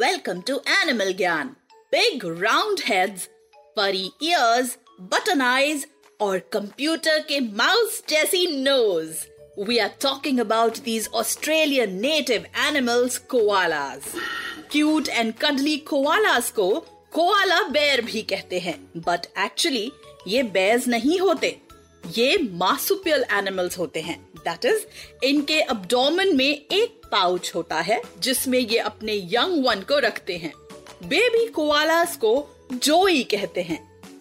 Welcome to Animal Gyan. Big round heads, furry ears, button eyes और computer के mouse जैसी nose. We are talking about these Australian native animals, koalas. Cute and cuddly koalas को koala bear भी कहते हैं. But actually ये bears नहीं होते, ये marsupial animals होते हैं. That is, इनके abdomen में एक pouch होता है जिसमें ये अपने young one को रखते हैं. बेबी koalas को जोई कहते हैं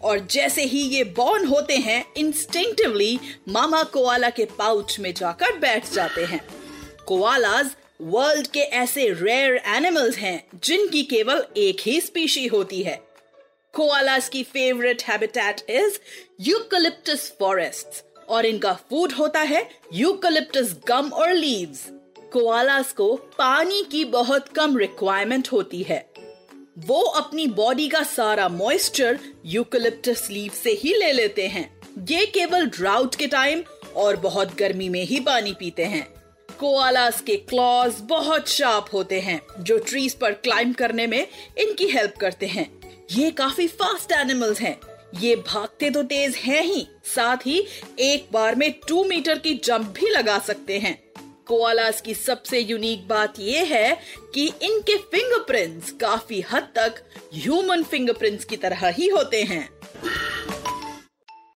और जैसे ही ये बॉर्न होते हैं इंस्टिंक्टिवली मामा कोआला के पाउच में जाकर बैठ जाते हैं. कोआलास वर्ल्ड के ऐसे रेयर एनिमल्स हैं जिनकी केवल एक ही स्पीशी होती है. कोआलास की favourite habitat is eucalyptus forests और इनका फूड होता है यूकलिप्टस गम और लीव्स. कोआलास को पानी की बहुत कम रिक्वायरमेंट होती है, वो अपनी बॉडी का सारा मॉइस्चर यूकलिप्टस लीफ से ही ले लेते हैं. ये केवल ड्राउट के टाइम और बहुत गर्मी में ही पानी पीते हैं. कोआलास के क्लॉज बहुत शार्प होते हैं जो ट्रीज पर क्लाइंब करने में इनकी हेल्प करते हैं. ये काफी फास्ट एनिमल्स हैं. ये भागते तो तेज हैं ही, साथ ही एक बार में 2 मीटर की जंप भी लगा सकते हैं. कोआलास की सबसे यूनिक बात यह है कि इनके फिंगरप्रिंट्स काफी हद तक ह्यूमन फिंगरप्रिंट्स की तरह ही होते हैं.